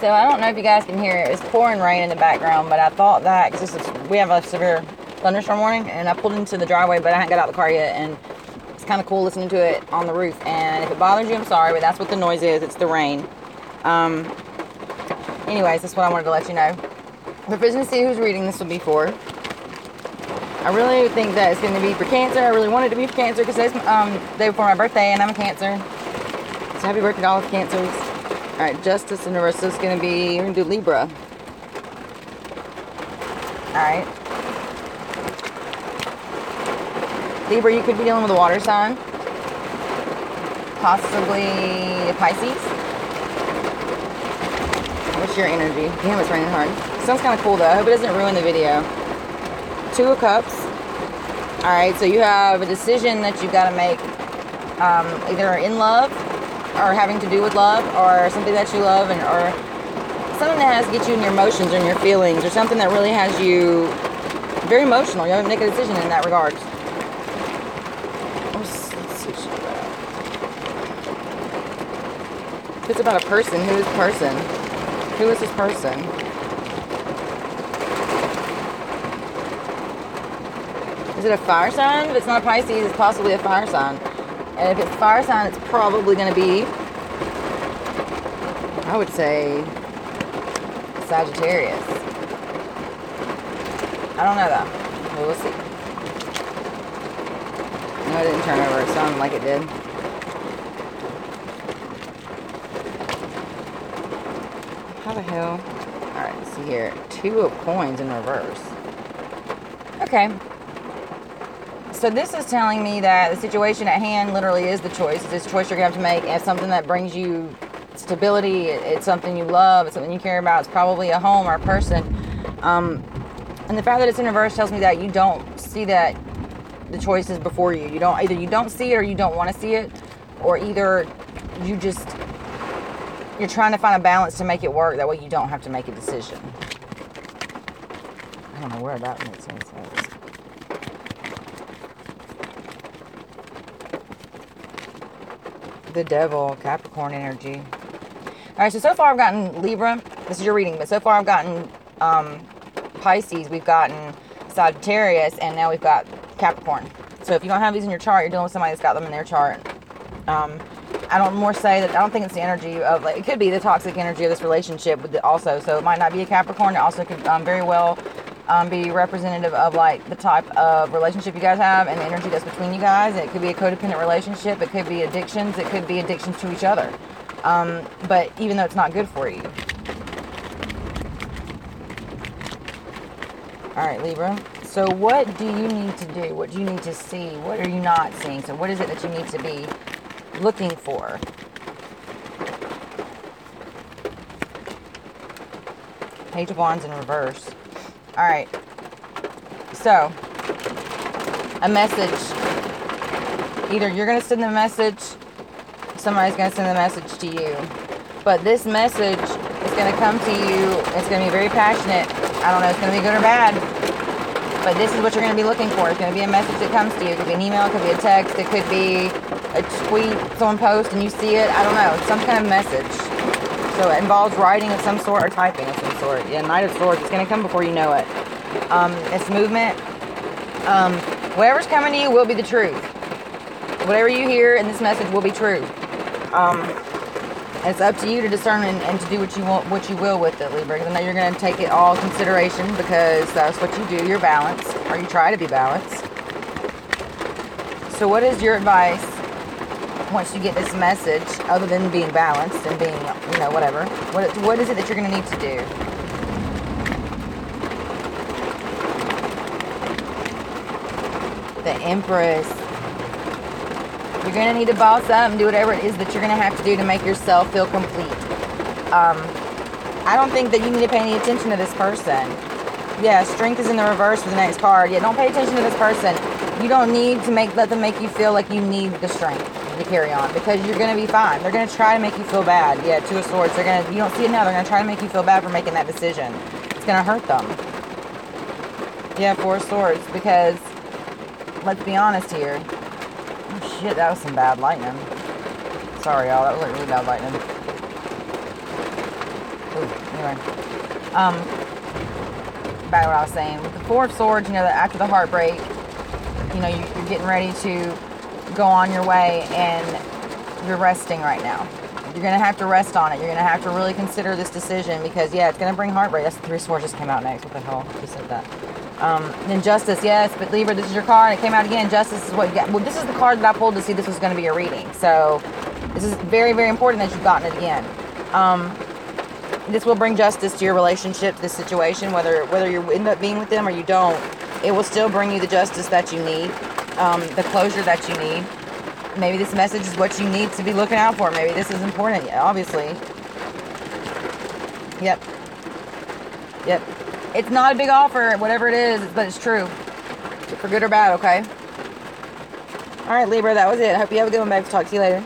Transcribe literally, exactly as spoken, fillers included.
So I don't know if you guys can hear it. It's pouring rain in the background, but I thought that because we have a severe thunderstorm warning, and I pulled into the driveway, but I haven't got out of the car yet, and it's kind of cool listening to it on the roof. And if it bothers you, I'm sorry, but that's what the noise is. It's the rain. Um, anyways, that's what I wanted to let you know. Proficiency, who's reading this will be for. I really think that it's going to be for Cancer. I really want it to be for Cancer because it's um, the day before my birthday, and I'm a Cancer. So happy birthday to all the Cancers. All right, Justice and the rest is going to be, we're going to do Libra. All right. Libra, you could be dealing with a water sign. Possibly a Pisces. What's your energy? Damn, it's raining hard. Sounds kind of cool, though. I hope it doesn't ruin the video. Two of Cups. All right, so you have a decision that you've got to make, um, either in love or having to do with love, or something that you love, and or something that has to get you in your emotions or in your feelings, or something that really has you very emotional. You have to make a decision in that regard. Let's, let's see what about. If it's about a person, who is the person? Who is this person? Is it a fire sign? If it's not a Pisces, it's possibly a fire sign. And if it's fire sign, it's probably going to be, I would say, Sagittarius. I don't know, though. We'll see. No, it didn't turn over. It sounded like it did. How the hell? All right, let's see here. Two of coins in reverse. Okay. So this is telling me that the situation at hand literally is the choice. It's a choice you're going to have to make. It's something that brings you stability. It's something you love. It's something you care about. It's probably a home or a person. Um, and the fact that it's in reverse tells me that you don't see that the choice is before you. You don't either. You don't see it, or you don't want to see it, or either you just you're trying to find a balance to make it work. That way you don't have to make a decision. I don't know where that makes sense. The devil, Capricorn energy. All right, so so far I've gotten Libra. This is your reading, but so far I've gotten um, Pisces. We've gotten Sagittarius, and now we've got Capricorn. So if you don't have these in your chart, you're dealing with somebody that's got them in their chart. Um, I don't more say that. I don't think it's the energy of like it could be the toxic energy of this relationship with the, also. So it might not be a Capricorn. It also could um, very well um, be representative of like the type of relationship you guys have and the energy that's between you guys. It could be a codependent relationship. It could be addictions. It could be addictions to each other. Um, but even though it's not good for you. All right, Libra. So what do you need to do? What do you need to see? What are you not seeing? So what is it that you need to be looking for? Page of Wands in reverse. All right, so a message. Either you're going to send the message, somebody's going to send the message to you. But this message is going to come to you. It's going to be very passionate. I don't know. It's going to be good or bad. But this is what you're going to be looking for. It's going to be a message that comes to you. It could be an email. It could be a text. It could be a tweet someone posts and you see it. I don't know. It's some kind of message. So it involves writing of some sort or typing of some sort. Yeah, Knight of Swords. It's going to come before you know it. Um, it's movement. Um, whatever's coming to you will be the truth. Whatever you hear in this message will be true. Um, it's up to you to discern and, and to do what you want, what you will with it, Libra. I know you're going to take it all consideration because that's what you do. You're balanced, or you try to be balanced. So what is your advice? Once you get this message, other than being balanced and being, you know, whatever, what what is it that you're going to need to do? The Empress. You're going to need to boss up and do whatever it is that you're going to have to do to make yourself feel complete. Um, I don't think that you need to pay any attention to this person. Yeah, Strength is in the reverse for the next card. Yeah, don't pay attention to this person. You don't need to make let them make you feel like you need the strength to carry on, because you're going to be fine. They're going to try to make you feel bad. Yeah, Two of Swords. They're going to, you don't see it now, they're going to try to make you feel bad for making that decision. It's going to hurt them. Yeah, Four of Swords, because let's be honest here. Oh shit, that was some bad lightning. Sorry y'all, that was like really bad lightning. Ooh. anyway, um, back to what I was saying. With the Four of Swords, you know, that after the heartbreak, you know, you, you're getting ready to go on your way, and you're resting right now. You're going to have to rest on it. You're going to have to really consider this decision because, yeah, it's going to bring heartbreak. That's the Three of Swords just came out next. What the hell? Who said that? Um, injustice, yes, but Libra, this is your card. It came out again. Justice is what you got. Well, this is the card that I pulled to see this was going to be a reading. So this is very, very important that you've gotten it again. Um, this will bring justice to your relationship, to this situation, whether whether you end up being with them or you don't. It will still bring you the justice that you need, um, the closure that you need. Maybe this message is what you need to be looking out for. Maybe this is important, yeah, obviously. Yep. Yep. It's not a big offer, whatever it is, but it's true. For good or bad, okay? All right, Libra, that was it. I hope you have a good one, babe. Talk to you later.